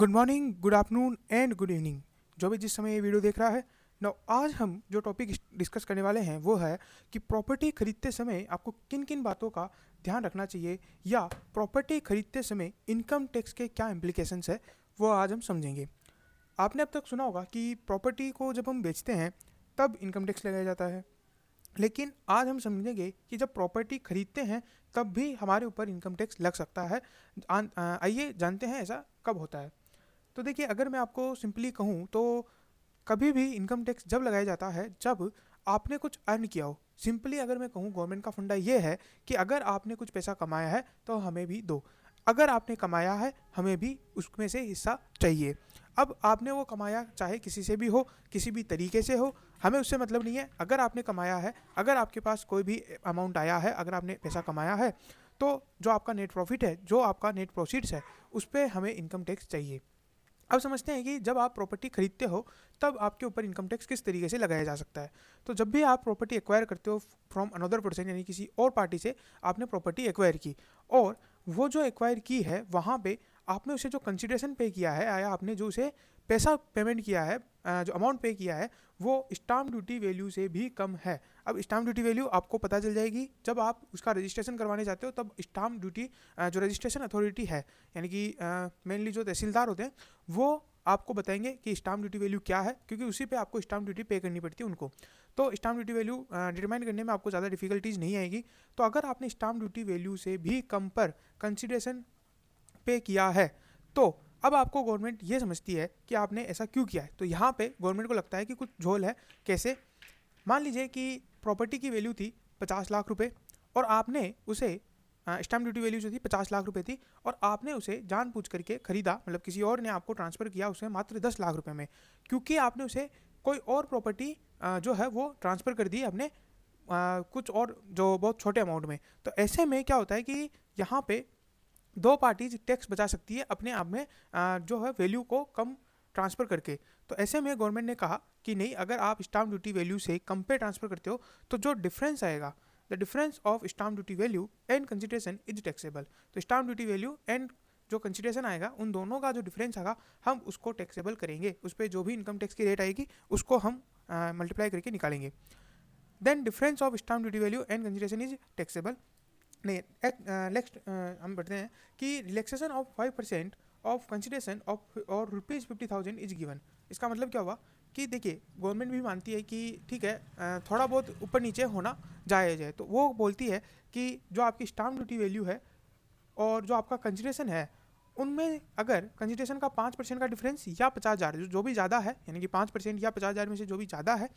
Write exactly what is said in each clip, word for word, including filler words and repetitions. Good morning, good afternoon and good evening, जो भी जिस समय ये वीडियो देख रहा है ना। आज हम जो टॉपिक डिस्कस करने वाले हैं वो है कि प्रॉपर्टी खरीदते समय आपको किन किन बातों का ध्यान रखना चाहिए या प्रॉपर्टी खरीदते समय इनकम टैक्स के क्या इम्प्लीकेशंस है, वो आज हम समझेंगे। आपने अब तक सुना होगा कि प्रॉपर्टी को जब हम बेचते हैं तब इनकम टैक्स लगाया जाता है, लेकिन आज हम समझेंगे कि जब प्रॉपर्टी खरीदते हैं तब भी हमारे ऊपर इनकम टैक्स लग सकता है। आइए जानते हैं ऐसा कब होता है। तो देखिए, अगर मैं आपको सिंपली कहूँ तो कभी भी इनकम टैक्स जब लगाया जाता है जब आपने कुछ अर्न किया हो। सिंपली अगर मैं कहूँ, गवर्नमेंट का फंडा ये है कि अगर आपने कुछ पैसा कमाया है तो हमें भी दो, अगर आपने कमाया है हमें भी उसमें से हिस्सा चाहिए। अब आपने वो कमाया चाहे किसी से भी हो, किसी भी तरीके से हो, हमें उससे मतलब नहीं है। अगर आपने कमाया है, अगर आपके पास कोई भी अमाउंट आया है, अगर आपने पैसा कमाया है तो जो आपका नेट प्रॉफिट है, जो आपका नेट प्रोसीड्स है, उस पर हमें इनकम टैक्स चाहिए। अब समझते हैं कि जब आप प्रॉपर्टी खरीदते हो तब आपके ऊपर इनकम टैक्स किस तरीके से लगाया जा सकता है। तो जब भी आप प्रॉपर्टी एक्वायर करते हो फ्रॉम अनदर पर्सन, यानी किसी और पार्टी से आपने प्रॉपर्टी एक्वायर की और वो जो एक्वायर की है वहाँ पे आपने उसे जो कंसिडरेशन पे किया है या आपने जो उसे पैसा पेमेंट किया है, जो अमाउंट पे किया है, वो स्टाम्प ड्यूटी वैल्यू से भी कम है। अब स्टाम्प ड्यूटी वैल्यू आपको पता चल जाएगी जब आप उसका रजिस्ट्रेशन करवाने जाते हो। तब स्टाम्प ड्यूटी जो रजिस्ट्रेशन अथॉरिटी है, यानी कि मेनली जो तहसीलदार होते हैं, वो आपको बताएंगे कि स्टाम्प ड्यूटी वैल्यू क्या है, क्योंकि उसी पे आपको स्टाम्प ड्यूटी पे करनी पड़ती है उनको। तो स्टाम्प ड्यूटी वैल्यू डिटरमाइन करने में आपको ज़्यादा डिफिकल्टीज नहीं आएगी। तो अगर आपने स्टाम्प ड्यूटी वैल्यू से भी कम पर कंसिडरेशन पे किया है तो अब आपको गवर्नमेंट ये समझती है कि आपने ऐसा क्यों किया है। तो यहाँ पे गवर्नमेंट को लगता है कि कुछ झोल है। कैसे? मान लीजिए कि प्रॉपर्टी की वैल्यू थी पचास लाख रुपये और आपने उसे स्टाम्प ड्यूटी वैल्यू जो थी पचास लाख रुपए थी और आपने उसे जानबूझ करके खरीदा, मतलब किसी और ने आपको ट्रांसफ़र किया उसे मात्र दस लाख रुपए में, क्योंकि आपने उसे कोई और प्रॉपर्टी जो है वो ट्रांसफ़र कर दी आपने कुछ और जो बहुत छोटे अमाउंट में। तो ऐसे में क्या होता है कि यहाँ पे दो पार्टीज टैक्स बचा सकती है अपने आप में जो है वैल्यू को कम ट्रांसफ़र करके। तो ऐसे में गवर्नमेंट ने कहा कि नहीं, अगर आप स्टाम्प ड्यूटी वैल्यू से कम पे ट्रांसफ़र करते हो तो जो डिफरेंस आएगा, the difference of stamp duty value and consideration is taxable. तो स्टाम्प ड्यूटी वैल्यू एंड जो कंसिडरेशन आएगा, उन दोनों का जो डिफरेंस आएगा हम उसको टैक्सेबल करेंगे। उस पर जो भी इनकम टैक्स की रेट आएगी उसको हम मल्टीप्लाई uh, करके निकालेंगे। Then difference of stamp duty value and consideration is taxable. नहीं, नेक्स्ट uh, uh, हम बढ़ते हैं कि relaxation of five percent of consideration of और rupees fifty thousand is given. इसका मतलब क्या हुआ कि देखिए, गवर्नमेंट भी मानती है कि ठीक है, थोड़ा बहुत ऊपर नीचे होना जायज़ है। तो वो बोलती है कि जो आपकी स्टाम्प ड्यूटी वैल्यू है और जो आपका कंसिडरेशन है, उनमें अगर कंसिडरेशन का पाँच परसेंट का डिफरेंस या पचास हज़ार जो भी ज़्यादा है, यानी कि पाँच परसेंट या पचास हज़ार में से जो भी ज़्यादा है,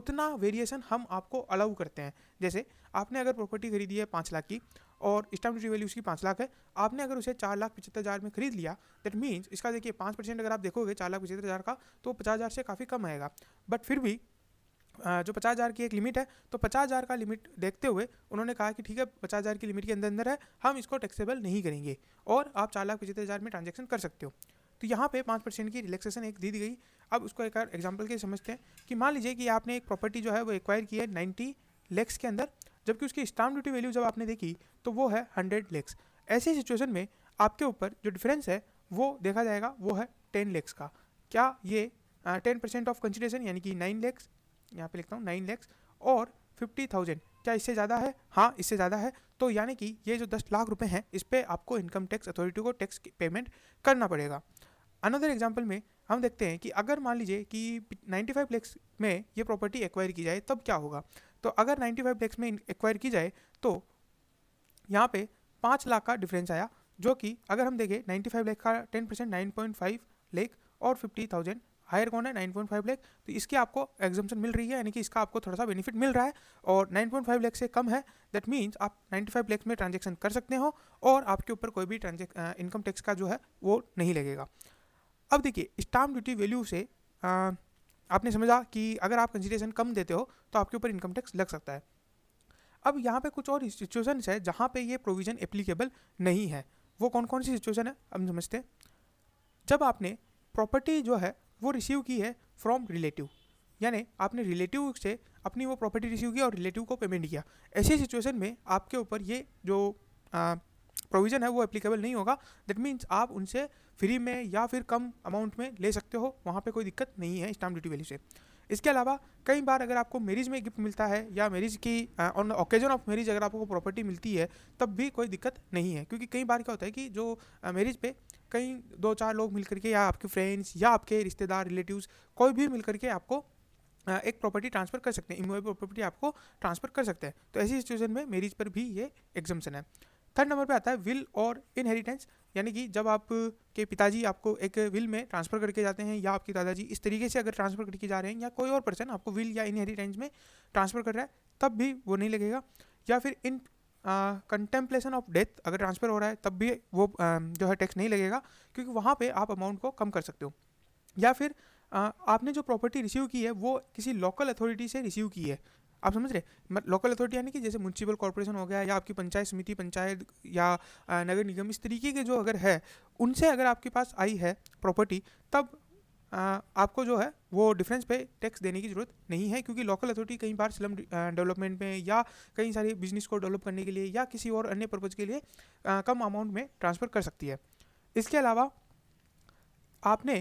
उतना वेरिएशन हम आपको अलाउ करते हैं। जैसे आपने अगर प्रॉपर्टी खरीदी है पाँच लाख की और स्टाम्प ड्यूटी वैल्यू उसकी पाँच लाख है, आपने अगर उसे चार लाख पचहत्तर हज़ार में खरीद लिया, दैट मीन्स इसका देखिए पाँच परसेंट अगर आप देखोगे चार लाख पचहत्तर हज़ार का, तो पचास हज़ार से काफ़ी कम आएगा। बट फिर भी जो पचास हज़ार की एक लिमिट है, तो पचास हज़ार का लिमिट देखते हुए उन्होंने कहा कि ठीक है, पचास हज़ार की लिमिट के अंदर अंदर है, हम इसको टैक्सेबल नहीं करेंगे और आप चार लाख पचहत्तर हज़ार में ट्रांजेक्शन कर सकते हो। तो यहाँ पे पाँच परसेंट की रिलैक्सेशन एक दी दी गई। अब उसको एक एग्जाम्पल के समझते हैं कि मान लीजिए कि आपने एक प्रॉपर्टी जो है वो एक्वायर की है नाइन्टी लैक्स के अंदर, जबकि उसकी स्टाम्प ड्यूटी वैल्यू जब आपने देखी तो वो है हंड्रेड लैक्स। ऐसी सिचुएशन में आपके ऊपर जो डिफरेंस है वो देखा जाएगा, वो है टेन लैक्स का। क्या ये टेन परसेंट ऑफ कंसिडरेशन, यानी कि नाइन लैक्स, यहाँ पे लिखता हूँ नाइन लैक्स और फिफ्टी थाउजेंड, क्या इससे ज़्यादा है? हाँ, इससे ज़्यादा है। तो यानी कि ये जो दस लाख रुपए हैं, इस पे आपको इनकम टैक्स अथॉरिटी को टैक्स पेमेंट करना पड़ेगा। अनदर एग्जांपल में हम देखते हैं कि अगर मान लीजिए कि नाइन्टी फाइव लैक्स में ये प्रॉपर्टी एक्वायर की जाए तब क्या होगा। तो अगर नाइन्टी फाइव लैक्स में एक्वायर की जाए तो यहाँ पर पाँच लाख का डिफरेंस आया, जो कि अगर हम देखें नाइन्टी फाइव लैख का ten percent nine point five lakh और फिफ्टी थाउजेंड हायर कौन है नाइन पॉइंट फाइव लाख, तो इसकी आपको एग्जाम्पन मिल रही है, यानी कि इसका आपको थोड़ा सा बेनिफिट मिल रहा है और नाइन पॉइंट फाइव लाख से कम है। दैट मीन्स आप नाइन्टी फाइव लाख में ट्रांजेक्शन कर सकते हो और आपके ऊपर कोई भी ट्रांजेक्शन इनकम टैक्स का जो है वो नहीं लगेगा। अब देखिए, स्टाम्प ड्यूटी वैल्यू से आ, आपने समझा कि अगर आप कंसिडरेशन कम देते हो तो आपके ऊपर इनकम टैक्स लग सकता है। अब यहाँ पर कुछ और सिचुएशनस है जहाँ पर ये प्रोविज़न एप्लीकेबल नहीं है। वो कौन कौन सी सिचुएशन है हम समझते हैं। जब आपने प्रॉपर्टी जो है वो रिसीव की है फ्रॉम रिलेटिव, यानी आपने रिलेटिव से अपनी वो प्रॉपर्टी रिसीव की और रिलेटिव को पेमेंट किया, ऐसी सिचुएशन में आपके ऊपर ये जो प्रोविज़न है वो एप्लीकेबल नहीं होगा। दैट मीन्स आप उनसे फ्री में या फिर कम अमाउंट में ले सकते हो, वहाँ पे कोई दिक्कत नहीं है स्टाम्प ड्यूटी वैल्यू से। इसके अलावा कई बार अगर आपको मैरिज में गिफ्ट मिलता है या मैरिज की ऑन ओकेजन ऑफ मैरिज अगर आपको प्रॉपर्टी मिलती है तब भी कोई दिक्कत नहीं है, क्योंकि कई बार क्या होता है कि जो मैरिज पे कई दो चार लोग मिल करके या आपके फ्रेंड्स या आपके रिश्तेदार रिलेटिव्स कोई भी मिल करके आपको एक प्रॉपर्टी ट्रांसफ़र कर सकते हैं, इमूवेबल प्रॉपर्टी आपको ट्रांसफ़र कर सकते हैं। तो ऐसी सिचुएशन में मैरिज पर भी ये एग्जम्पशन है। थर्ड नंबर पे आता है विल और इनहेरिटेंस, यानी कि जब आपके पिताजी आपको एक विल में ट्रांसफ़र करके जाते हैं या आपके दादाजी इस तरीके से अगर ट्रांसफ़र करके जा रहे हैं या कोई और पर्सन आपको विल या इनहेरिटेंस में ट्रांसफ़र कर रहा है तब भी वो नहीं लगेगा। या फिर इन कंटेम्पलेशन ऑफ डेथ अगर ट्रांसफ़र हो रहा है तब भी वो uh, जो है टैक्स नहीं लगेगा, क्योंकि वहाँ पर आप अमाउंट को कम कर सकते हो। या फिर uh, आपने जो प्रॉपर्टी रिसीव की है वो किसी लोकल अथॉरिटी से रिसीव की है, आप समझ रहे, लोकल अथॉरिटी यानी कि जैसे म्यूनसिपल कॉर्पोरेशन हो गया या आपकी पंचायत समिति पंचायत या नगर निगम, इस तरीके के जो अगर है उनसे अगर आपके पास आई है प्रॉपर्टी तब आ, आपको जो है वो डिफरेंस पे टैक्स देने की ज़रूरत नहीं है, क्योंकि लोकल अथॉरिटी कई बार स्लम डेवलपमेंट में या कई सारे बिजनेस को डेवलप करने के लिए या किसी और अन्य पर्पज़ के लिए आ, कम अमाउंट में ट्रांसफ़र कर सकती है। इसके अलावा आपने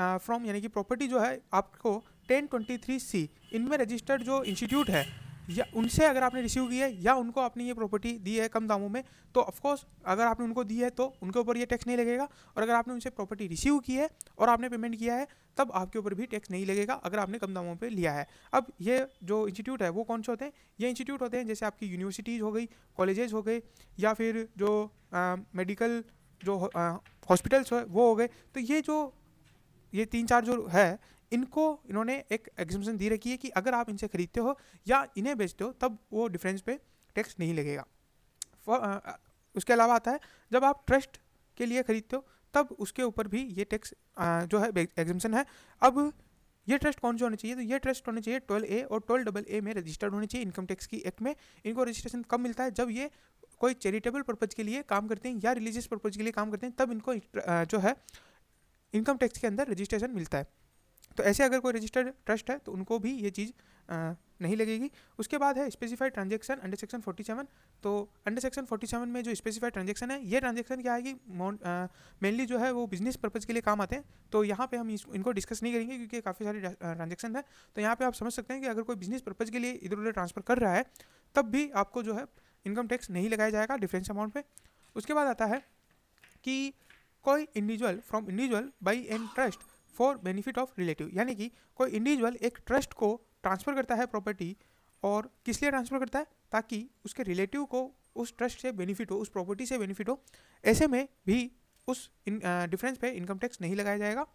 फ्रॉम यानी कि प्रॉपर्टी जो है आपको टेन ट्वेंटी थ्री सी इनमें रजिस्टर्ड जो इंस्टीट्यूट है या उनसे अगर आपने रिसीव की है या उनको आपने ये प्रॉपर्टी दी है कम दामों में तो ऑफकोर्स अगर आपने उनको दी है तो उनके ऊपर ये टैक्स नहीं लगेगा। और अगर आपने उनसे प्रॉपर्टी रिसीव की है और आपने पेमेंट किया है तब आपके ऊपर भी टैक्स नहीं लगेगा अगर आपने कम दामों पे लिया है। अब ये जो इंस्टीट्यूट है वो कौन से होते हैं, ये इंस्टीट्यूट होते हैं जैसे आपकी यूनिवर्सिटीज़ हो गई, कॉलेजेस हो गए, या फिर जो मेडिकल जो हॉस्पिटल्स हो वो हो गए। तो ये जो ये तीन चार जो है इनको इन्होंने एक एग्जाम्पशन दी रखी है कि अगर आप इनसे खरीदते हो या इन्हें बेचते हो तब वो डिफरेंस पे टैक्स नहीं लगेगा। आ, उसके अलावा आता है जब आप ट्रस्ट के लिए खरीदते हो तब उसके ऊपर भी ये टैक्स जो है एग्जाम्पशन है। अब ये ट्रस्ट कौन से होने चाहिए, तो ये ट्रस्ट होने चाहिए ट्वेल्व ए और ट्वेल्व डबल ए में रजिस्टर्ड होने चाहिए इनकम टैक्स की एक्ट में। इनको रजिस्ट्रेशन कब मिलता है, जब ये कोई चैरिटेबल पर्पज़ के लिए काम करते हैं या रिलीजियस पर्पज़ के लिए काम करते हैं तब इनको जो है इनकम टैक्स के अंदर रजिस्ट्रेशन मिलता है। तो ऐसे अगर कोई रजिस्टर्ड ट्रस्ट है तो उनको भी ये चीज़ आ, नहीं लगेगी। उसके बाद है specified transaction under section forty seven. तो अंडर सेक्शन फोर्टी सेवन में जो स्पेसिफाइड ट्रांजेक्शन है, ये ट्रांजेक्शन क्या है कि मेनली जो है वो बिजनेस पर्पज़ के लिए काम आते हैं, तो यहाँ पे हम इनको डिस्कस नहीं करेंगे क्योंकि काफ़ी सारी ट्रांजेक्शन है। तो यहाँ पर आप समझ सकते हैं कि अगर कोई बिजनेस पर्पज़ के लिए इधर उधर ट्रांसफर कर रहा है तब भी आपको जो है इनकम टैक्स नहीं लगाया जाएगा डिफरेंस अमाउंट पर। उसके बाद आता है कि कोई individual from individual by and trust for benefit of relative, यानी कि कोई इंडिविजुअल एक ट्रस्ट को ट्रांसफ़र करता है प्रॉपर्टी, और किस लिए ट्रांसफ़र करता है, ताकि उसके रिलेटिव को उस ट्रस्ट से बेनिफिट हो, उस प्रॉपर्टी से बेनिफिट हो। ऐसे में भी उस डिफरेंस पे इनकम टैक्स नहीं लगाया जाएगा।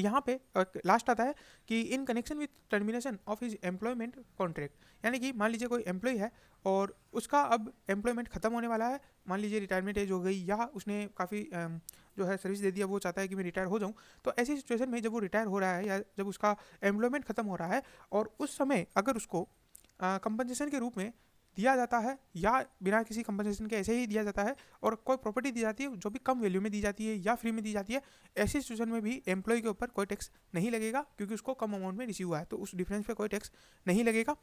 यहाँ पे लास्ट आता है कि in connection with termination of his employment contract, यानी कि मान लीजिए कोई एम्प्लॉय है और उसका अब एम्प्लॉयमेंट खत्म होने वाला है, मान लीजिए रिटायरमेंट एज हो गई या उसने काफ़ी जो है सर्विस दे दिया, वो चाहता है कि मैं रिटायर हो जाऊं। तो ऐसी सिचुएशन में जब वो रिटायर हो रहा है या जब उसका एम्प्लॉयमेंट खत्म हो रहा है और उस समय अगर उसको कंपनसेशन के रूप में दिया जाता है या बिना किसी कंपनसेशन के ऐसे ही दिया जाता है और कोई प्रॉपर्टी दी जाती है जो भी कम वैल्यू में दी जाती है या फ्री में दी जाती है, ऐसी सिचुएशन में भी एम्प्लॉय के ऊपर कोई टैक्स नहीं लगेगा क्योंकि उसको कम अमाउंट में रिसीव हुआ है, तो उस डिफरेंस पे कोई टैक्स नहीं लगेगा।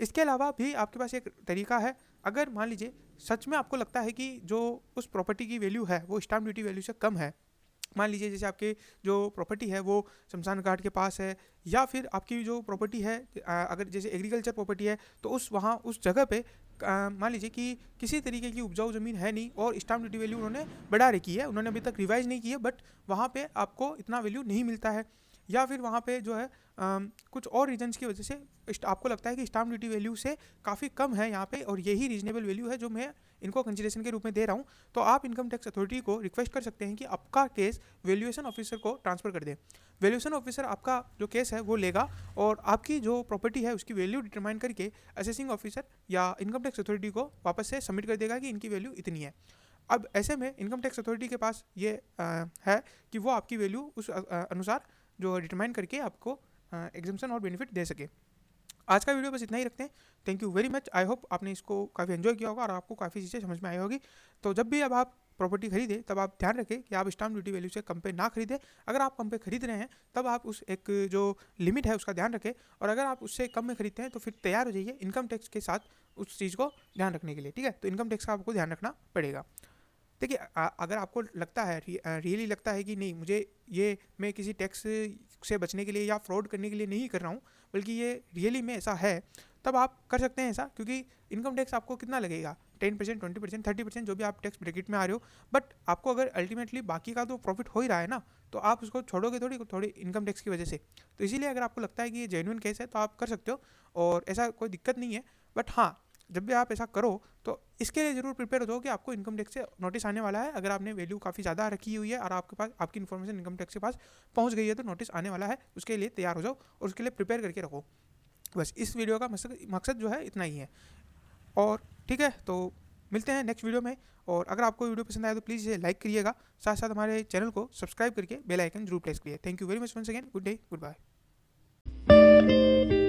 इसके अलावा भी आपके पास एक तरीका है, अगर मान लीजिए सच में आपको लगता है कि जो उस प्रॉपर्टी की वैल्यू है वो स्टाम्प ड्यूटी वैल्यू से कम है, मान लीजिए जैसे आपके जो प्रॉपर्टी है वो शमशान घाट के पास है या फिर आपकी जो प्रॉपर्टी है अगर जैसे एग्रीकल्चर प्रॉपर्टी है तो उस वहाँ उस जगह पे मान लीजिए कि किसी तरीके की उपजाऊ ज़मीन है नहीं और स्टाम्प ड्यूटी वैल्यू उन्होंने बढ़ा रखी है, उन्होंने अभी तक रिवाइज़ नहीं की है, बट वहाँ पे आपको इतना वैल्यू नहीं मिलता है, या फिर वहाँ पे जो है आ, कुछ और रीजंस की वजह से आपको लगता है कि स्टाम्प ड्यूटी वैल्यू से काफ़ी कम है यहाँ पे और यही रीजनेबल वैल्यू है जो मैं इनको कंसीडरेशन के रूप में दे रहा हूँ, तो आप इनकम टैक्स अथॉरिटी को रिक्वेस्ट कर सकते हैं कि आपका केस वैल्यूएशन ऑफिसर को ट्रांसफ़र कर दें। वैल्यूएशन ऑफिसर आपका जो केस है वो लेगा और आपकी जो प्रॉपर्टी है उसकी वैल्यू डिटरमाइन करके असेसिंग ऑफिसर या इनकम टैक्स अथॉरिटी को वापस से सबमिट कर देगा कि इनकी वैल्यू इतनी है। अब ऐसे में इनकम टैक्स अथॉरिटी के पास ये है कि वो आपकी वैल्यू उस अनुसार जो डिटरमाइन करके आपको एग्जाम्पशन और बेनिफिट दे सके। आज का वीडियो बस इतना ही रखते हैं। Thank you very much. I hope आपने इसको काफ़ी एंजॉय किया होगा और आपको काफ़ी चीज़ें समझ में आई होगी। तो जब भी अब आप प्रॉपर्टी खरीदें तब आप ध्यान रखें कि आप स्टाम्प ड्यूटी वैल्यू से कम पे ना खरीदें। अगर आप कम पे खरीद रहे हैं तब आप उस एक जो लिमिट है उसका ध्यान रखें, और अगर आप उससे कम में खरीदते हैं तो फिर तैयार हो जाइए इनकम टैक्स के साथ उस चीज़ को ध्यान रखने के लिए। ठीक है, तो इनकम टैक्स का आपको ध्यान रखना पड़ेगा। देखिए, अगर आपको लगता है रियली लगता है कि नहीं मुझे ये मैं किसी टैक्स से बचने के लिए या फ्रॉड करने के लिए नहीं कर रहा हूँ, बल्कि ये रियली में ऐसा है, तब आप कर सकते हैं ऐसा। क्योंकि इनकम टैक्स आपको कितना लगेगा, ten percent, twenty percent, thirty percent, जो भी आप टैक्स ब्रैकेट में आ रहे हो, बट आपको अगर अल्टीमेटली बाकी का तो प्रॉफिट हो ही रहा है ना, तो आप उसको छोड़ोगे थोड़ी थोड़ी इनकम टैक्स की वजह से। तो इसीलिए अगर आपको लगता है कि ये जेन्युइन केस है तो आप कर सकते हो और ऐसा कोई दिक्कत नहीं है। बट हाँ, जब भी आप ऐसा करो तो इसके लिए ज़रूर प्रिपेयर हो जाओ कि आपको इनकम टैक्स से नोटिस आने वाला है। अगर आपने वैल्यू काफ़ी ज़्यादा रखी हुई है और आपके पास आपकी इन्फॉर्मेशन इनकम टैक्स के पास पहुँच गई है तो नोटिस आने वाला है, उसके लिए तैयार हो जाओ और उसके लिए प्रिपेयर करके रखो। बस इस वीडियो का मकसद जो है इतना ही है। और ठीक है, तो मिलते हैं नेक्स्ट वीडियो में। और अगर आपको वीडियो पसंद आया तो प्लीज़ इसे लाइक करिएगा, साथ साथ हमारे चैनल को सब्सक्राइब करके बेल आइकन जरूर प्रेस करिए। Thank you very much once again. Good day, good bye.